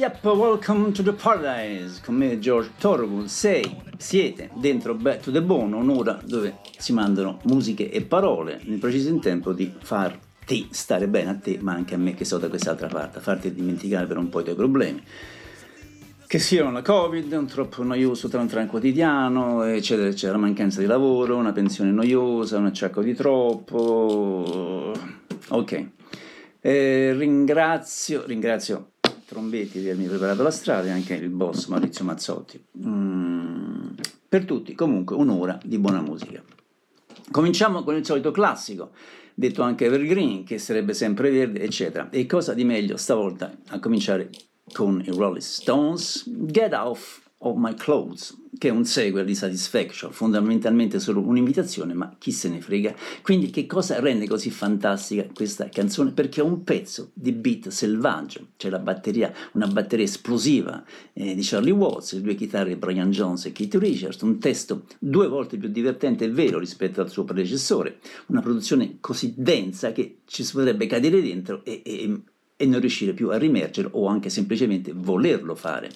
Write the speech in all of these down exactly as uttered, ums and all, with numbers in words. Yep, welcome to the paradise, come George Thorogood. Sei, siete dentro Bad to the Bone, un'ora dove si mandano musiche e parole nel preciso intento di farti stare bene a te, ma anche a me che sto da quest'altra parte, farti dimenticare per un po' i tuoi problemi, che siano la Covid, un troppo noioso tran tran quotidiano, eccetera eccetera, la mancanza di lavoro, una pensione noiosa, un acciacco di troppo. Ok, eh, ringrazio ringrazio Trombetti di avermi preparato la strada e anche il boss Maurizio Mazzotti. Mm, per tutti comunque un'ora di buona musica. Cominciamo con il solito classico, detto anche evergreen, che sarebbe sempre verde eccetera, e cosa di meglio stavolta a cominciare con i Rolling Stones, Get Off of My Clothes, che è un sequel di Satisfaction, fondamentalmente solo un'imitazione, ma chi se ne frega. Quindi che cosa rende così fantastica questa canzone? Perché è un pezzo di beat selvaggio, c'è la batteria, una batteria esplosiva eh, di Charlie Watts, le due chitarre di Brian Jones e Keith Richards, un testo due volte più divertente e vero rispetto al suo predecessore, una produzione così densa che ci si potrebbe cadere dentro e, e e non riuscire più a rimergere o anche semplicemente volerlo fare.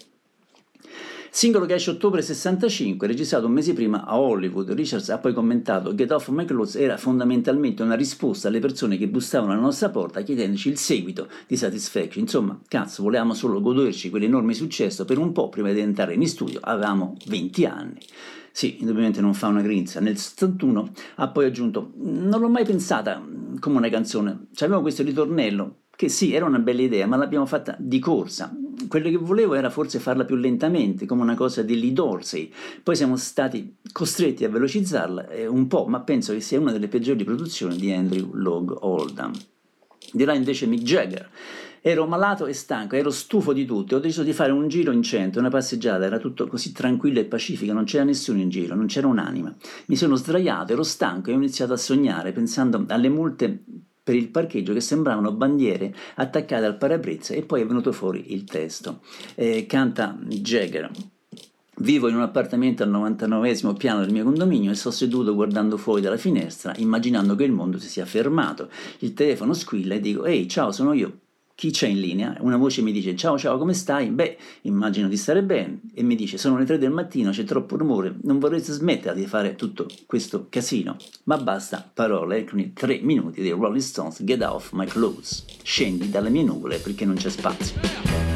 Singolo che esce ottobre sessantacinque, registrato un mese prima a Hollywood. Richards ha poi commentato: Get Off My Clothes era fondamentalmente una risposta alle persone che bussavano alla nostra porta chiedendoci il seguito di Satisfaction. Insomma, cazzo, volevamo solo goderci quell'enorme successo per un po' prima di entrare in studio, avevamo venti anni. Sì, indubbiamente non fa una grinza. Nel settantuno ha poi aggiunto: non l'ho mai pensata come una canzone, c'avevo questo ritornello che sì, era una bella idea, ma l'abbiamo fatta di corsa. Quello che volevo era forse farla più lentamente, come una cosa di Lee Dorsey. Poi siamo stati costretti a velocizzarla eh, un po', ma penso che sia una delle peggiori produzioni di Andrew Loog Oldham. Di là invece Mick Jagger. Ero malato e stanco, ero stufo di tutto, ho deciso di fare un giro in centro, una passeggiata, era tutto così tranquillo e pacifico, non c'era nessuno in giro, non c'era un'anima. Mi sono sdraiato, ero stanco e ho iniziato a sognare, pensando alle multe per il parcheggio che sembravano bandiere attaccate al parabrezza, e poi è venuto fuori il testo. Eh, canta Jagger. Vivo in un appartamento al novantanovesimo piano del mio condominio e sto seduto guardando fuori dalla finestra, immaginando che il mondo si sia fermato. Il telefono squilla e dico: ehi, ciao, sono io. Chi c'è in linea? Una voce mi dice: ciao, ciao, come stai? Beh, immagino di stare bene. E mi dice: sono le tre del mattino, c'è troppo rumore, non vorreste smetterla di fare tutto questo casino? Ma basta parole, con i tre minuti dei Rolling Stones, Get Off My Clothes. Scendi dalle mie nuvole perché non c'è spazio.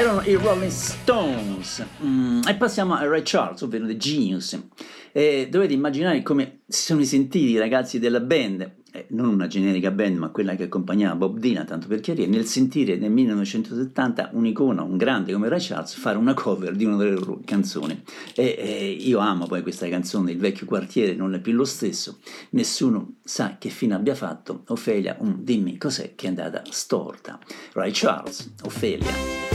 erano i Rolling Stones. Mm, e passiamo a Ray Charles, ovvero The Genius. E dovete immaginare come si sono sentiti i ragazzi della band, eh, non una generica band ma quella che accompagnava Bob Dylan, tanto per chiarire, nel sentire nel millenovecentosettanta un'icona, un grande come Ray Charles, fare una cover di una delle loro canzoni. E eh, io amo poi questa canzone, il vecchio quartiere non è più lo stesso, nessuno sa che fine abbia fatto, Ophelia, um, dimmi cos'è che è andata storta. Ray Charles, Ophelia.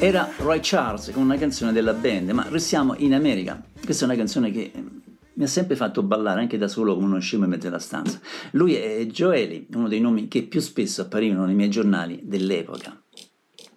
Era Ray Charles con una canzone della band, ma restiamo in America. Questa è una canzone che mi ha sempre fatto ballare, anche da solo come uno scemo in mezzo alla stanza. Lui è Joeli, uno dei nomi che più spesso apparivano nei miei giornali dell'epoca.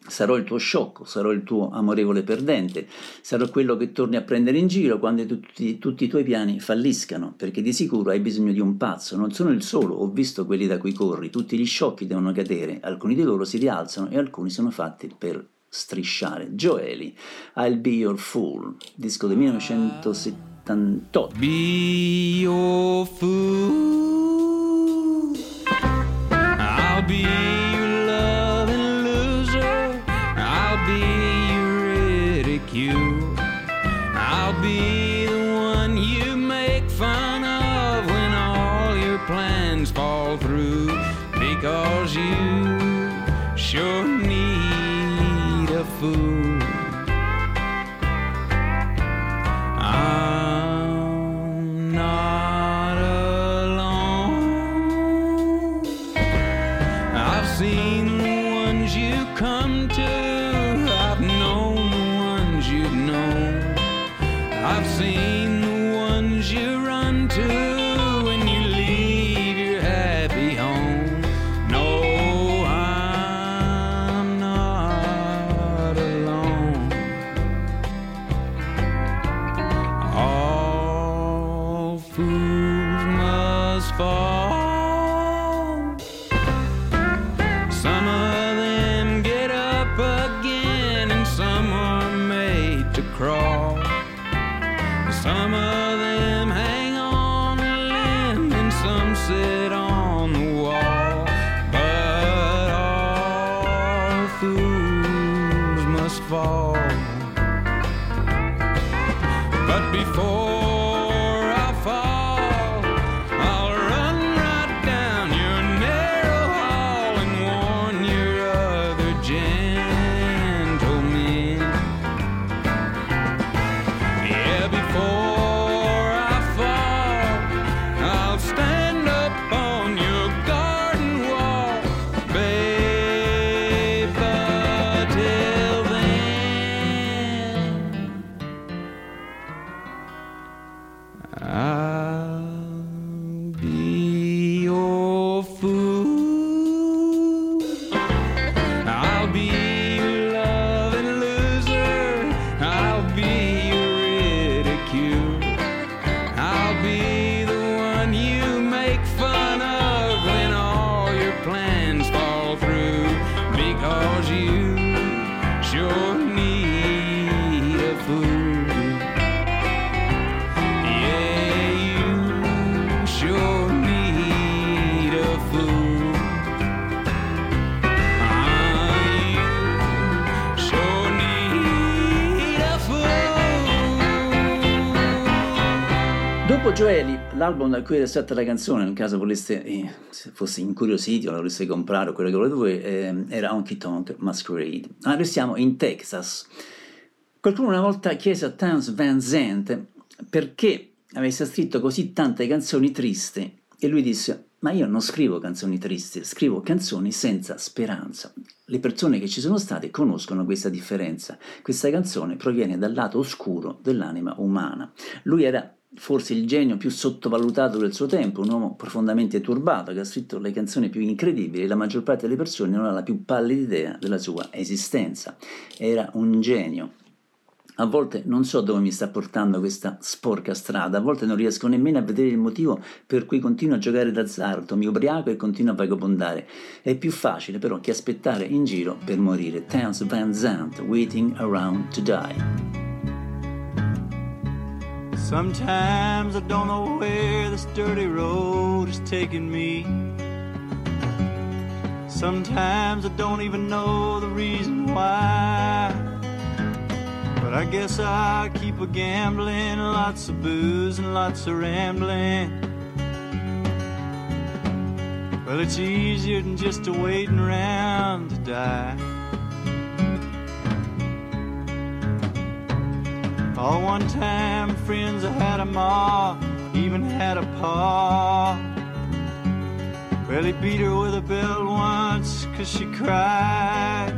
Sarò il tuo sciocco, sarò il tuo amorevole perdente, sarò quello che torni a prendere in giro quando tutti, tutti i tuoi piani falliscano, perché di sicuro hai bisogno di un pazzo, non sono il solo, ho visto quelli da cui corri, tutti gli sciocchi devono cadere, alcuni di loro si rialzano e alcuni sono fatti per strisciare. Joeli, I'll Be Your Fool, disco del millenovecentosettantotto. Be your fool, I'll be I'll be the one you make fun of when all your plans fall through, because you sure need a fool. I'm not alone. places you run to when you leave your happy home. No, I'm not alone. All fools must fall. Some of them get up again, and some are made to crawl. Some of them hang on a limb and some sit on the wall. But all fools must fall. But before I fall, I'll run right down your narrow hall and warn your other gentlemen. Yeah, before Joeli, l'album da cui era stata la canzone, nel caso voleste, eh, se fosse incuriositi o la voleste comprare o quello che volete voi, eh, era Honky Tonk Masquerade. Allora siamo in Texas. Qualcuno una volta chiese a Tans Van Zandt perché avesse scritto così tante canzoni tristi e lui disse: ma io non scrivo canzoni tristi, scrivo canzoni senza speranza. Le persone che ci sono state conoscono questa differenza. Questa canzone proviene dal lato oscuro dell'anima umana. Lui era forse il genio più sottovalutato del suo tempo, un uomo profondamente turbato che ha scritto le canzoni più incredibili e la maggior parte delle persone non ha la più pallida idea della sua esistenza. Era un genio. A volte non so dove mi sta portando questa sporca strada, a volte non riesco nemmeno a vedere il motivo per cui continuo a giocare d'azzardo, mi ubriaco e continuo a vagabondare. È più facile però che aspettare in giro per morire. Tans Van Zandt, Waiting Around to Die. Sometimes I don't know where this dirty road is taking me. Sometimes I don't even know the reason why. But I guess I keep a gambling, lots of booze and lots of rambling. Well, it's easier than just a waiting around to die. Oh, one time, friends, I had a ma, even had a pa. Well, he beat her with a belt once, cause she cried.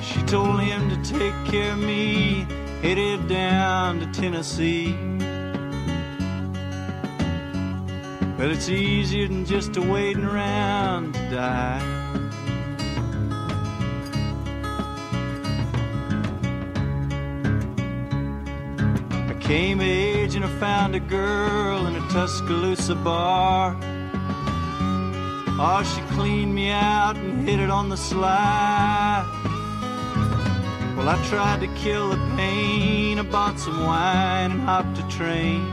She told him to take care of me, headed down to Tennessee. Well, it's easier than just a waiting around to die. Came of age and I found a girl in a Tuscaloosa bar. Oh, she cleaned me out and hit it on the sly. Well, I tried to kill the pain, I bought some wine and hopped a train.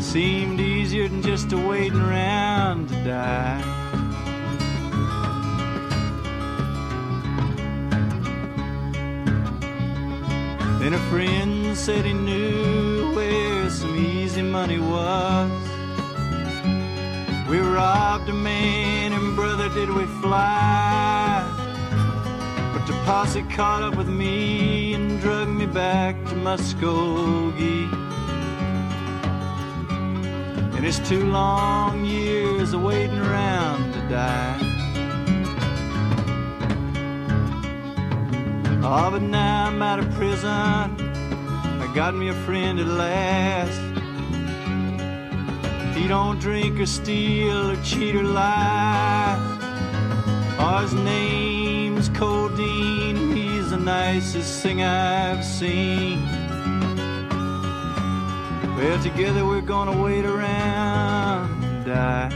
Seemed easier than just a waiting around to die. Then a friend said he knew where some easy money was. We robbed a man and brother did we fly. But the posse caught up with me and drugged me back to Muscogee. And it's two long years of waiting around to die. Oh, but now I'm out of prison, I got me a friend at last. He don't drink or steal or cheat or lie. Oh, his name's Cole Dean. He's the nicest thing I've seen. Well, together we're gonna wait around and die.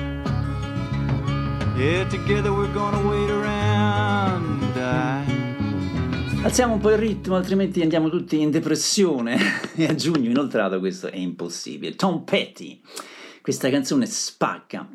Yeah, together we're gonna wait around and die. Alziamo un po' il ritmo, altrimenti andiamo tutti in depressione. E a giugno inoltrato questo è impossibile. Tom Petty, questa canzone spacca,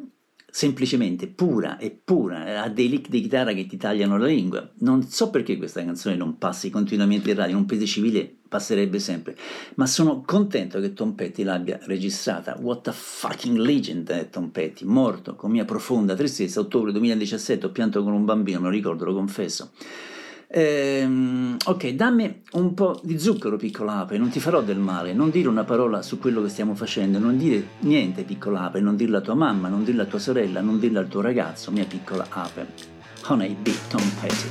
semplicemente pura e pura, ha dei lick di chitarra che ti tagliano la lingua. Non so perché questa canzone non passi continuamente in radio, in un paese civile passerebbe sempre, ma sono contento che Tom Petty l'abbia registrata. What a fucking legend è Tom Petty, morto con mia profonda tristezza, ottobre duemiladiciassette, ho pianto con un bambino, me lo ricordo, lo confesso. Ehm, ok, dammi un po' di zucchero, piccola ape, non ti farò del male, non dire una parola su quello che stiamo facendo, non dire niente, piccola ape, non dirla a tua mamma, non dirla a tua sorella, non dirla al tuo ragazzo, mia piccola ape. Honey B, Tom Petty.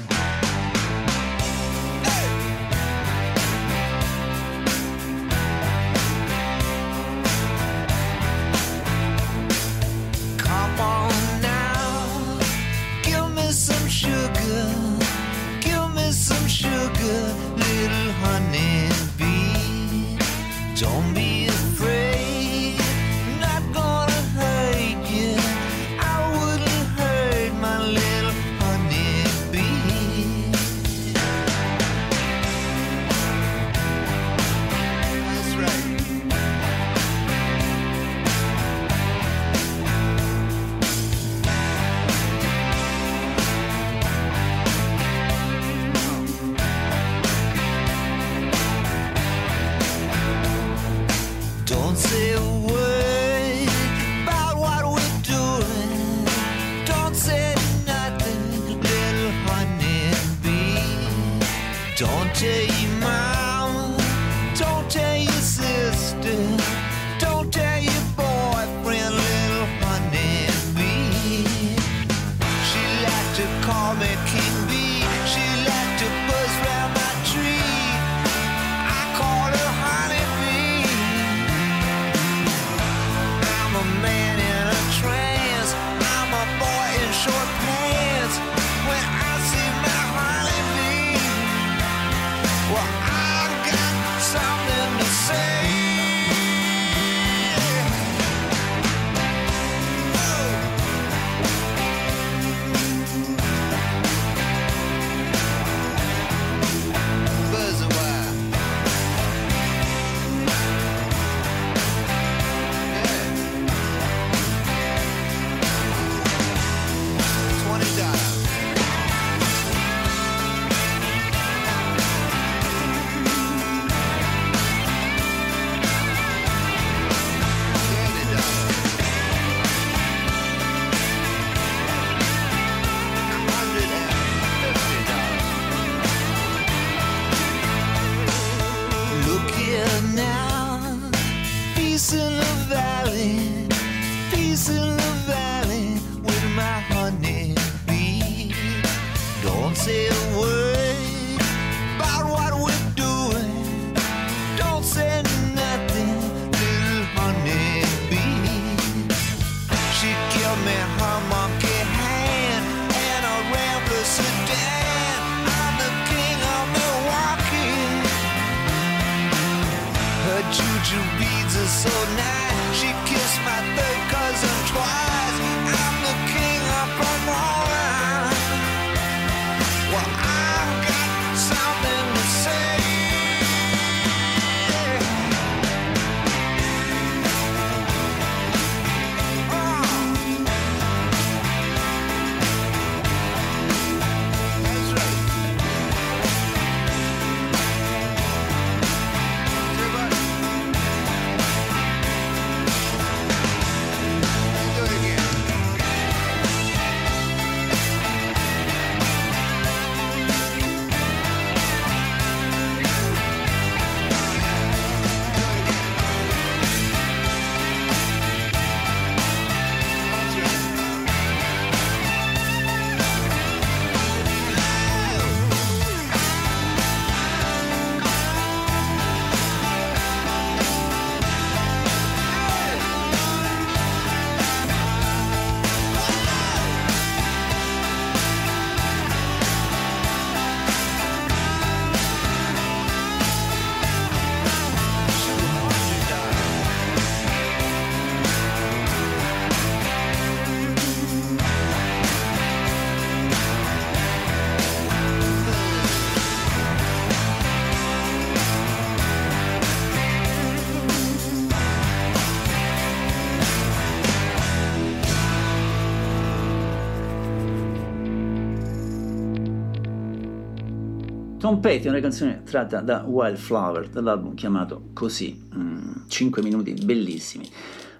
Tom Petty è una canzone tratta da Wildflower, dall'album chiamato così, mm, cinque minuti bellissimi.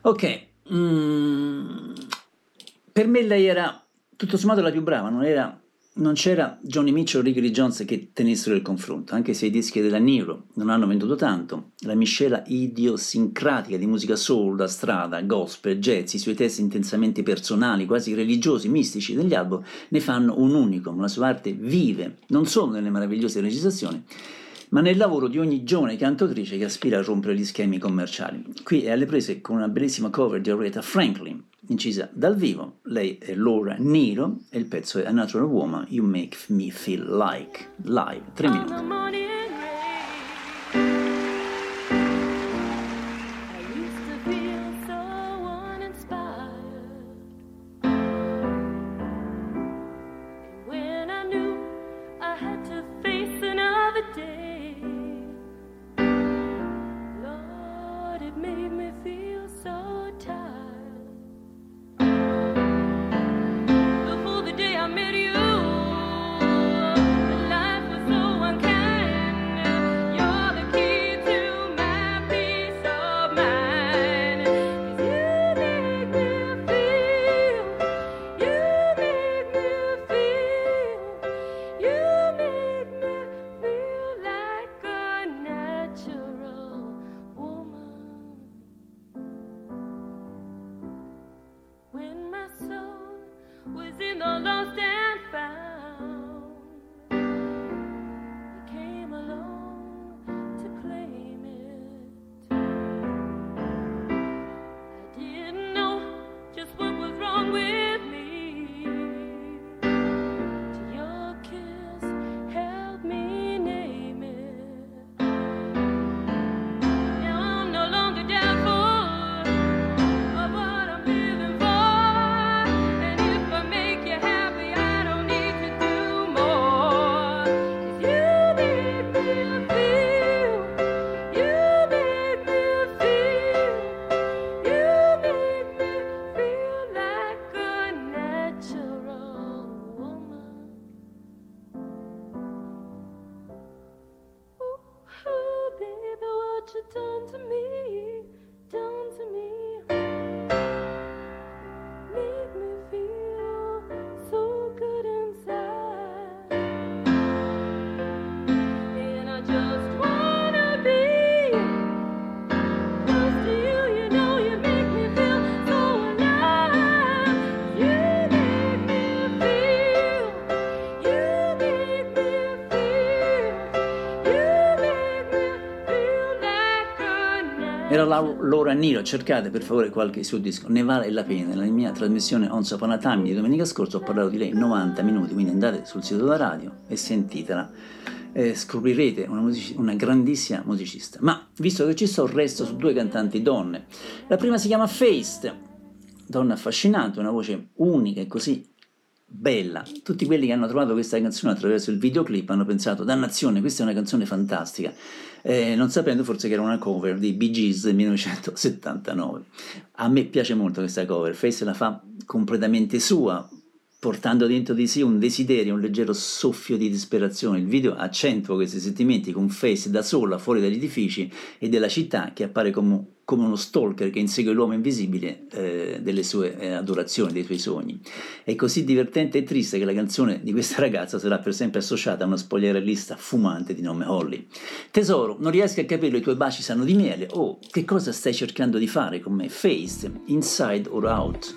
Ok, mm, per me lei era tutto sommato la più brava, non era... Non c'era Johnny Mitchell o Ricky Jones che tenessero il confronto, anche se i dischi della Nyro non hanno venduto tanto. La miscela idiosincratica di musica soul, da strada, gospel, jazz, i suoi testi intensamente personali, quasi religiosi, mistici degli album, ne fanno un unicum. La sua arte vive, non solo nelle meravigliose registrazioni, ma nel lavoro di ogni giovane cantautrice che aspira a rompere gli schemi commerciali. Qui è alle prese con una bellissima cover di Aretha Franklin, incisa dal vivo. Lei è Laura Nyro e il pezzo è A Natural Woman, You Make Me Feel Like, live, tre minuti. Laura Nyro, cercate per favore qualche suo disco, ne vale la pena. Nella mia trasmissione On Upon a Time di domenica scorsa ho parlato di lei novanta minuti, quindi andate sul sito della radio e sentitela, eh, scoprirete una, music- una grandissima musicista. Ma visto che ci sto, resto su due cantanti donne. La prima si chiama Feist, donna affascinante, una voce unica e così bella. Tutti quelli che hanno trovato questa canzone attraverso il videoclip hanno pensato: dannazione, questa è una canzone fantastica, eh, non sapendo forse che era una cover di Bee Gees del millenovecentosettantanove. A me piace molto questa cover. Feist la fa completamente sua, portando dentro di sé un desiderio, un leggero soffio di disperazione. Il video accentua questi sentimenti con Feist da sola fuori dagli edifici e della città, che appare come, come uno stalker che insegue l'uomo invisibile, eh, delle sue eh, adorazioni, dei suoi sogni. È così divertente e triste che la canzone di questa ragazza sarà per sempre associata a una spogliarellista fumante di nome Holly. Tesoro, non riesco a capirlo, i tuoi baci sanno di miele. Oh, che cosa stai cercando di fare con me? Feist, Inside or Out.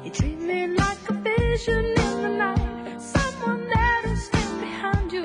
You treat me like a vision in the night, someone that will stand behind you.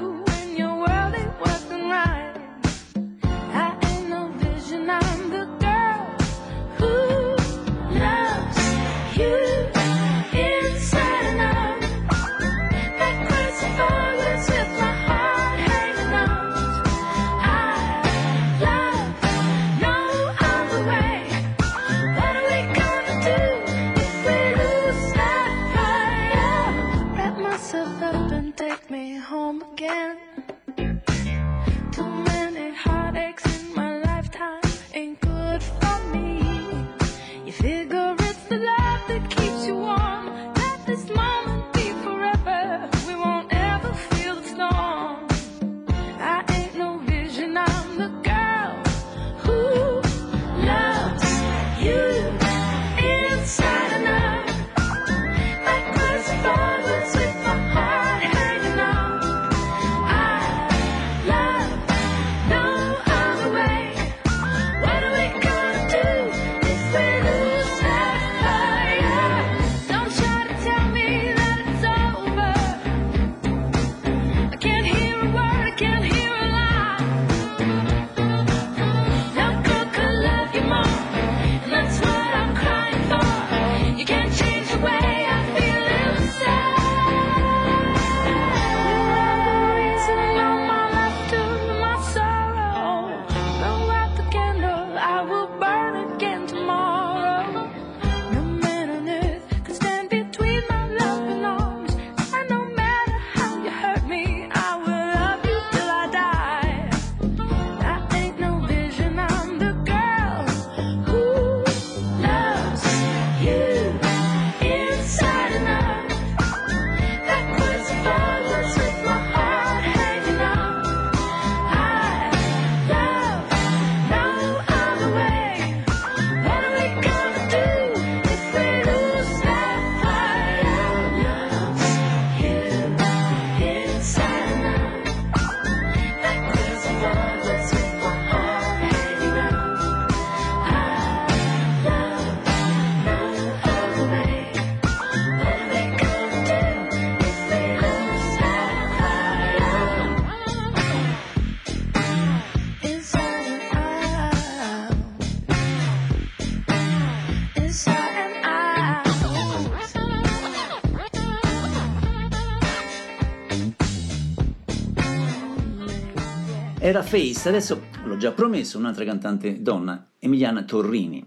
era Feist. Adesso l'ho già promesso, un'altra cantante donna, Emiliana Torrini,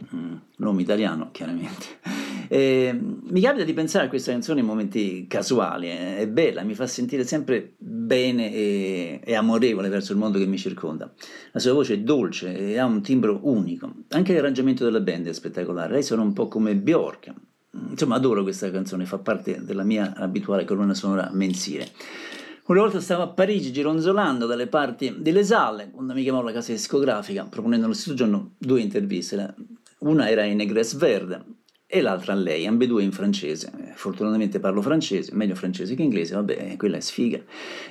nome italiano chiaramente. Eh, mi capita di pensare a questa canzone in momenti casuali, eh, è bella, mi fa sentire sempre bene e, e amorevole verso il mondo che mi circonda. La sua voce è dolce e ha un timbro unico, anche l'arrangiamento della band è spettacolare, lei suona un po' come Björk. Insomma, adoro questa canzone, fa parte della mia abituale colonna sonora mensile. Una volta stavo a Parigi gironzolando dalle parti delle Salle, quando mi chiamò la casa discografica proponendo lo stesso giorno due interviste, una era in Negres Verde e l'altra a lei, ambedue in francese. Fortunatamente parlo francese, meglio francese che inglese, vabbè, quella è sfiga.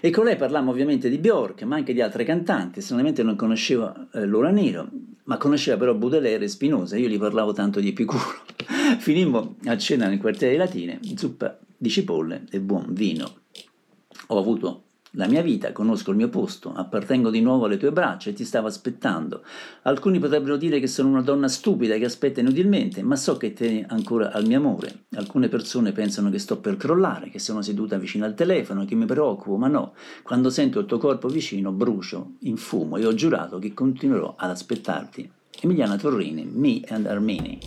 E con lei parlammo ovviamente di Björk, ma anche di altre cantanti. Stranamente non conosceva eh, Laura Nyro, ma conosceva però Baudelaire e Spinoza, io gli parlavo tanto di Epicuro. Finimmo a cena nel quartiere Latine, zuppa di cipolle e buon vino. Ho avuto la mia vita, conosco il mio posto, appartengo di nuovo alle tue braccia e ti stavo aspettando. Alcuni potrebbero dire che sono una donna stupida che aspetta inutilmente, ma so che tieni ancora al mio amore. Alcune persone pensano che sto per crollare, che sono seduta vicino al telefono, che mi preoccupo, ma no. Quando sento il tuo corpo vicino, brucio, infumo e ho giurato che continuerò ad aspettarti. Emiliana Torrini, Me and Armini.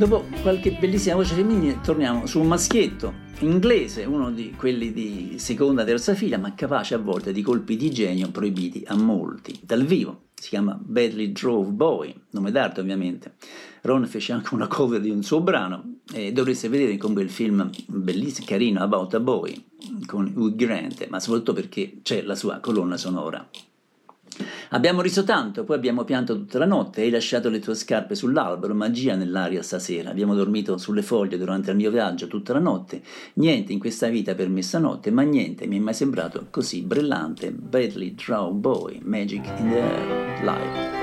Dopo qualche bellissima voce femminile torniamo su un maschietto inglese, uno di quelli di seconda terza fila, ma capace a volte di colpi di genio proibiti a molti. Dal vivo si chiama Badly Drawn Boy, nome d'arte ovviamente. Ron fece anche una cover di un suo brano e dovreste vedere con quel film bellissimo, carino, About a Boy con Hugh Grant, ma soprattutto perché c'è la sua colonna sonora. Abbiamo riso tanto, poi abbiamo pianto tutta la notte, hai lasciato le tue scarpe sull'albero, magia nell'aria stasera, abbiamo dormito sulle foglie durante il mio viaggio tutta la notte, niente in questa vita per me stanotte, ma niente mi è mai sembrato così brillante. Badly Drawn Boy, Magic in the Air, live.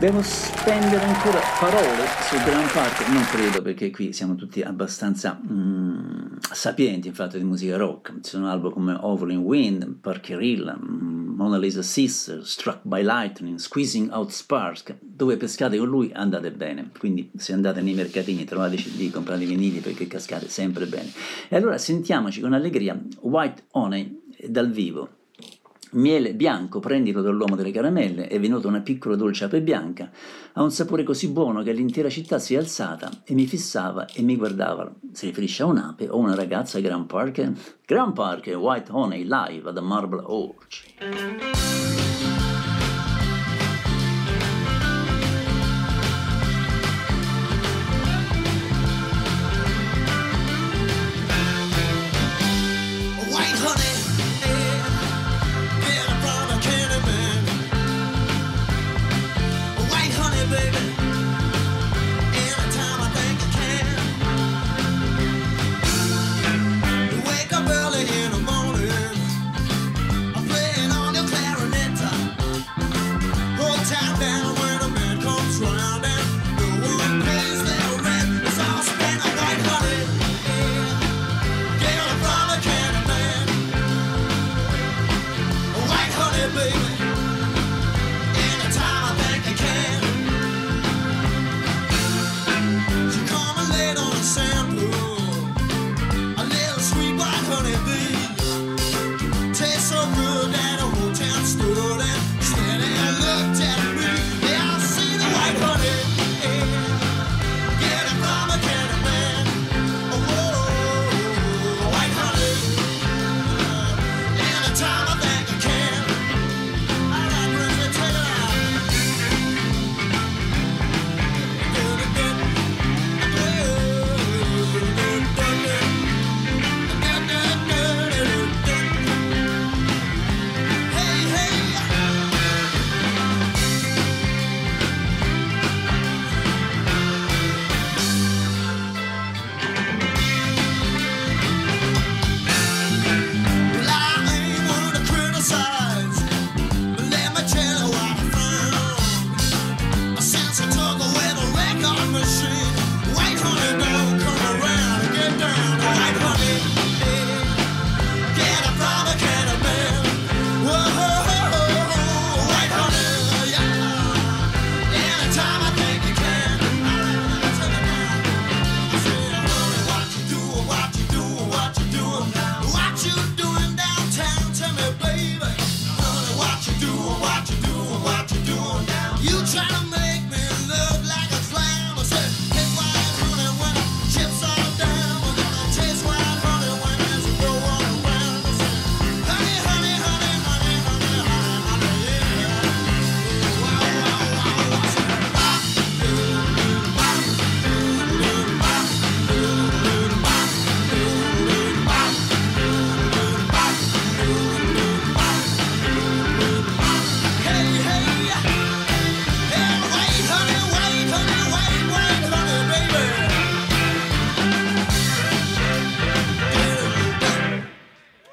Devo spendere ancora parole su gran parte? Non credo, perché qui siamo tutti abbastanza mm, sapienti in fatto di musica rock. Ci sono album come Howling Wind, Parker Hill, mm, Mona Lisa Sister, Struck by Lightning, Squeezing Out Sparks. Dove pescate con lui andate bene, quindi se andate nei mercatini trovate C D, comprate i vinili, perché cascate sempre bene. E allora sentiamoci con allegria White Honey dal vivo. Miele bianco, prendilo dall'uomo delle caramelle, è venuta una piccola dolce ape bianca, ha un sapore così buono che l'intera città si è alzata e mi fissava e mi guardava. Si riferisce a un'ape o una ragazza? Graham Parker? Graham Parker, White Honey, live at the Marble Arch.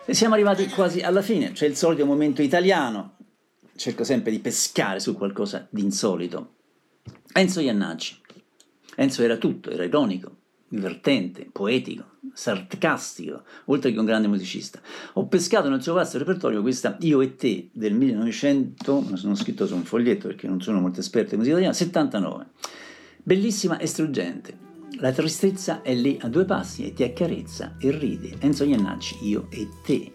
E siamo arrivati quasi alla fine, c'è il solito momento italiano. Cerco sempre di pescare su qualcosa di insolito. Enzo Iannacci. Enzo era tutto, era ironico, divertente, poetico, sarcastico, oltre che un grande musicista. Ho pescato nel suo vasto repertorio questa Io e te del millenovecento, me lo sono scritto su un foglietto perché non sono molto esperto di musica italiana, settantanove. Bellissima e struggente. La tristezza è lì a due passi e ti accarezza e ride. Enzo Iannacci, Io e te.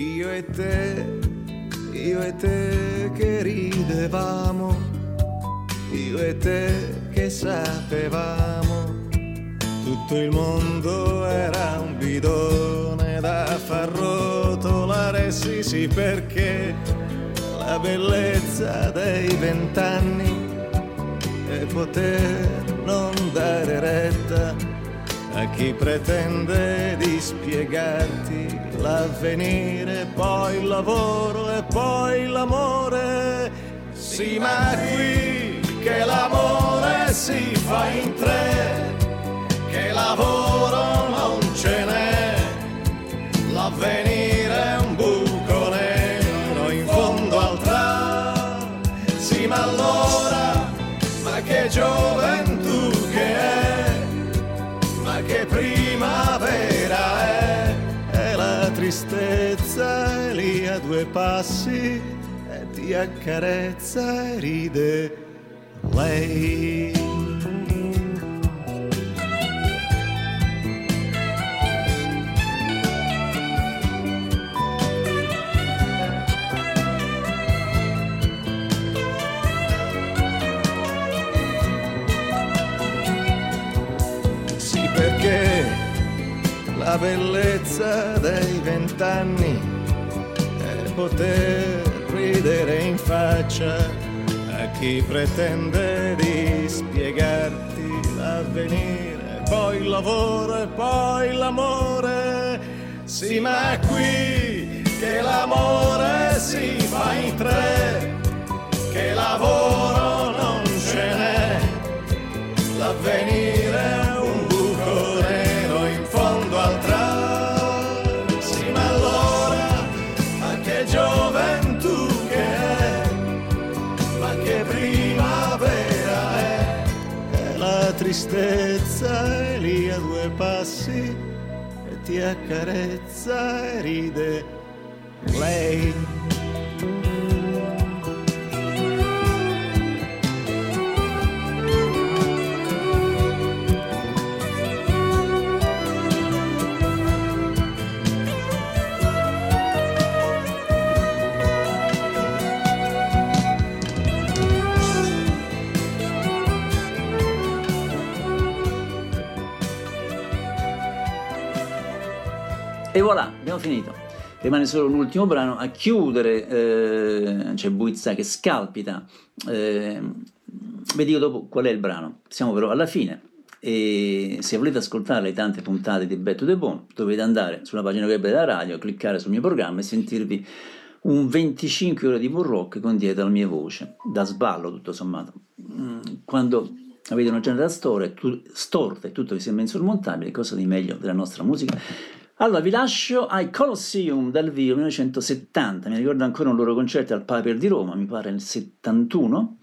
Io e te, io e te che ridevamo, io e te che sapevamo, tutto il mondo era un bidone da far rotolare, sì sì, perché la bellezza dei vent'anni è poter non dare retta a chi pretende di spiegarti l'avvenire, poi il lavoro e poi l'amore. Sì, ma qui che l'amore si fa in tre, che lavoro non ce n'è, l'avvenire è un buco nero in fondo al tra. Sì, ma allora, ma che gioventù che è, ma che primavera è, e la tristezza è lì a due passi e ti accarezza e ride lei. La bellezza dei vent'anni è poter ridere in faccia a chi pretende di spiegarti l'avvenire, poi il lavoro e poi l'amore. Sì, ma qui che l'amore si fa in tre, che lavoro non ce n'è, l'avvenire è un buco nero in fondo al tra. Sì, ma allora, ma che gioventù che è, ma che primavera è, e la tristezza è lì a due passi e ti accarezza e ride lei. E voilà, abbiamo finito. Rimane solo l'ultimo brano a chiudere, eh, c'è cioè Buizza che scalpita. Eh, vi dico dopo qual è il brano. Siamo però alla fine. E se volete ascoltare le tante puntate di Bad to the Bone, dovete andare sulla pagina web della radio, cliccare sul mio programma e sentirvi un venticinque ore di buon rock con dietro la mia voce, da sballo tutto sommato. Quando avete una genera storia, storta e tutto vi sembra insormontabile, cosa di meglio della nostra musica? Allora vi lascio ai Colosseum dal vivo millenovecentosettanta, mi ricordo ancora un loro concerto al Piper di Roma, mi pare nel settantuno,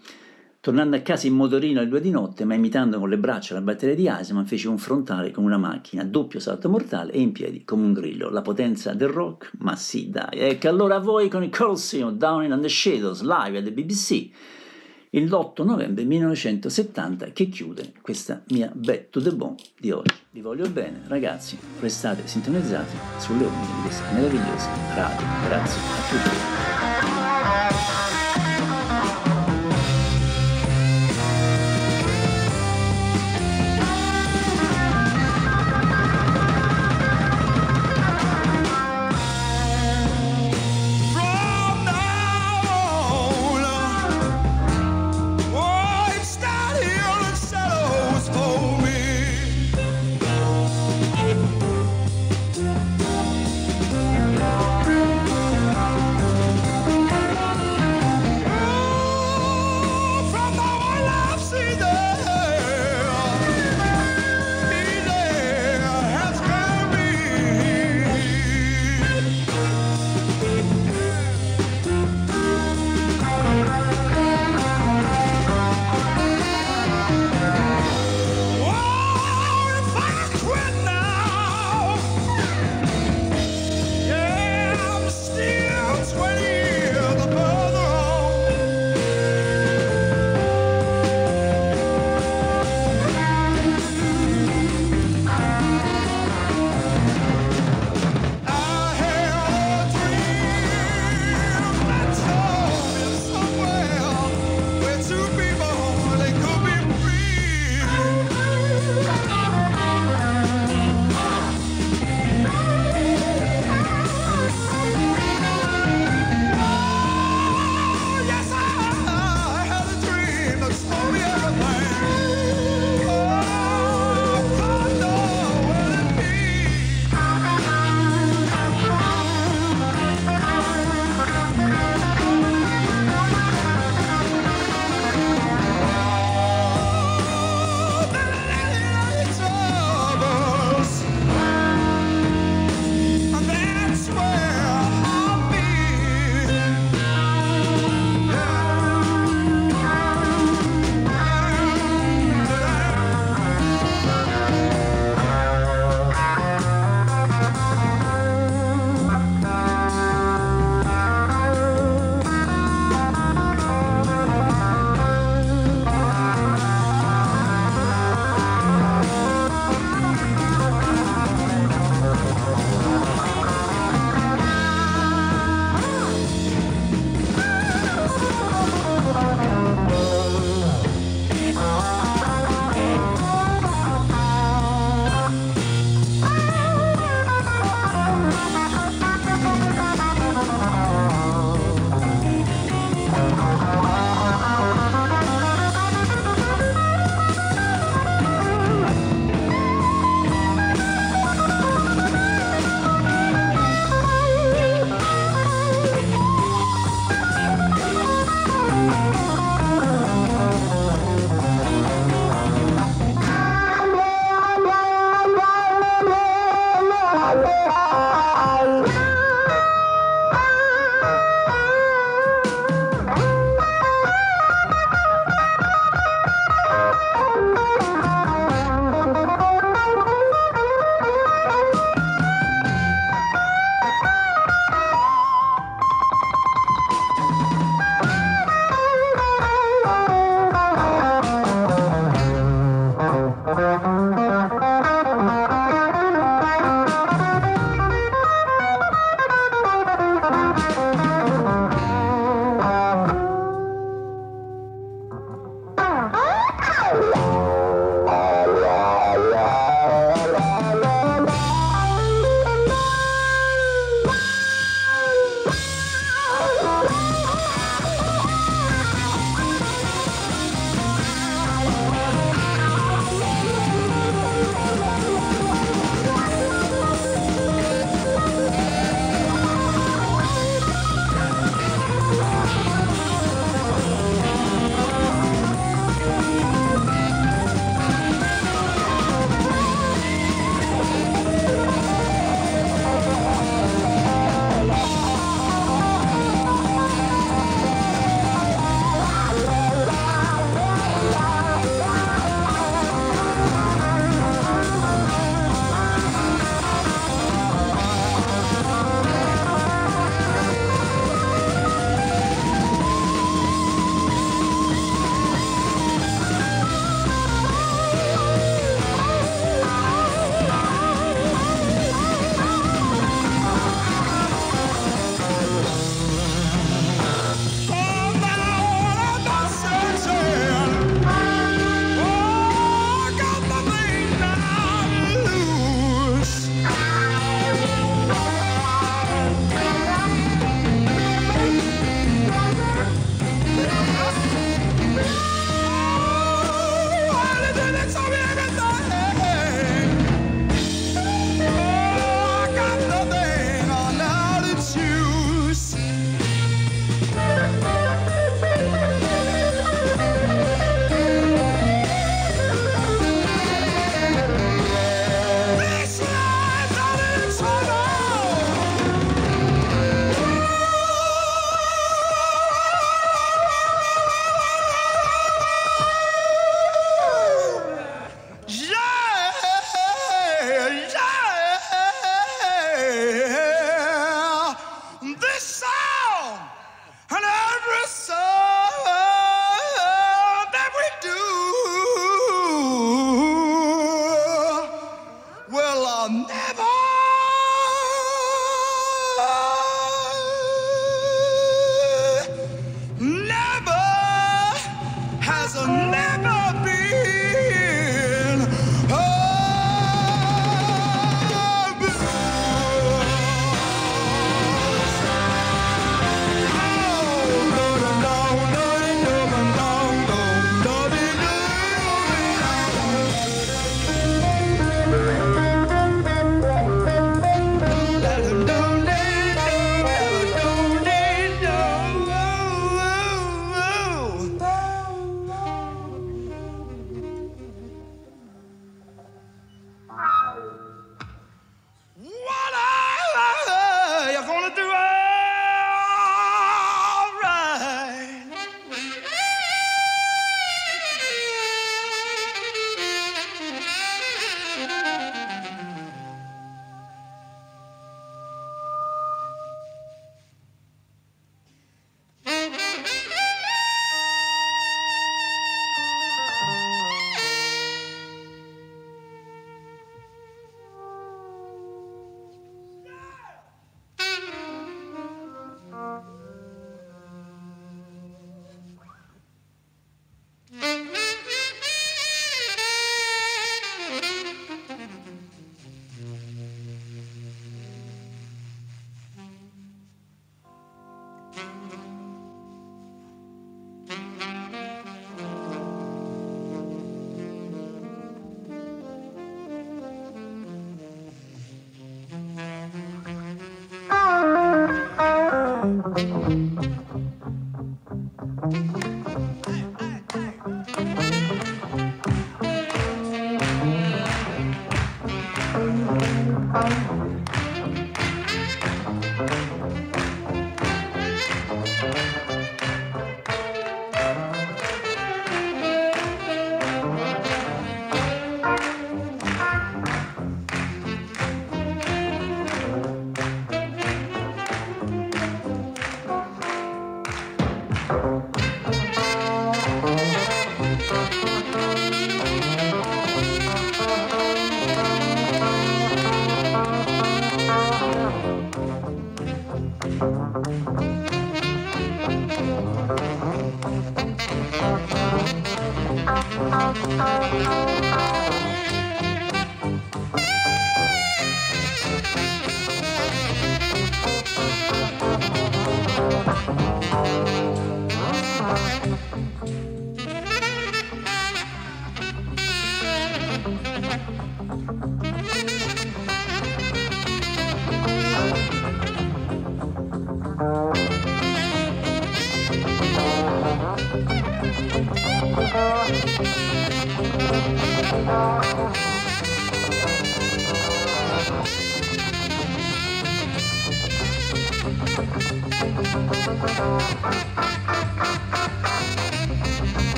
tornando a casa in motorino alle due di notte, ma imitando con le braccia la batteria di Eisenman, fece un frontale con una macchina, doppio salto mortale e in piedi come un grillo, la potenza del rock, ma sì dai. Ecco allora a voi con i Colosseum, Down in the Shadows, live at the B B C, l'otto novembre millenovecentosettanta, che chiude questa mia Bad to the Bone di oggi. Vi voglio bene, ragazzi, restate sintonizzati sulle onde di questa meravigliosa radio. Grazie a tutti.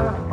Oh.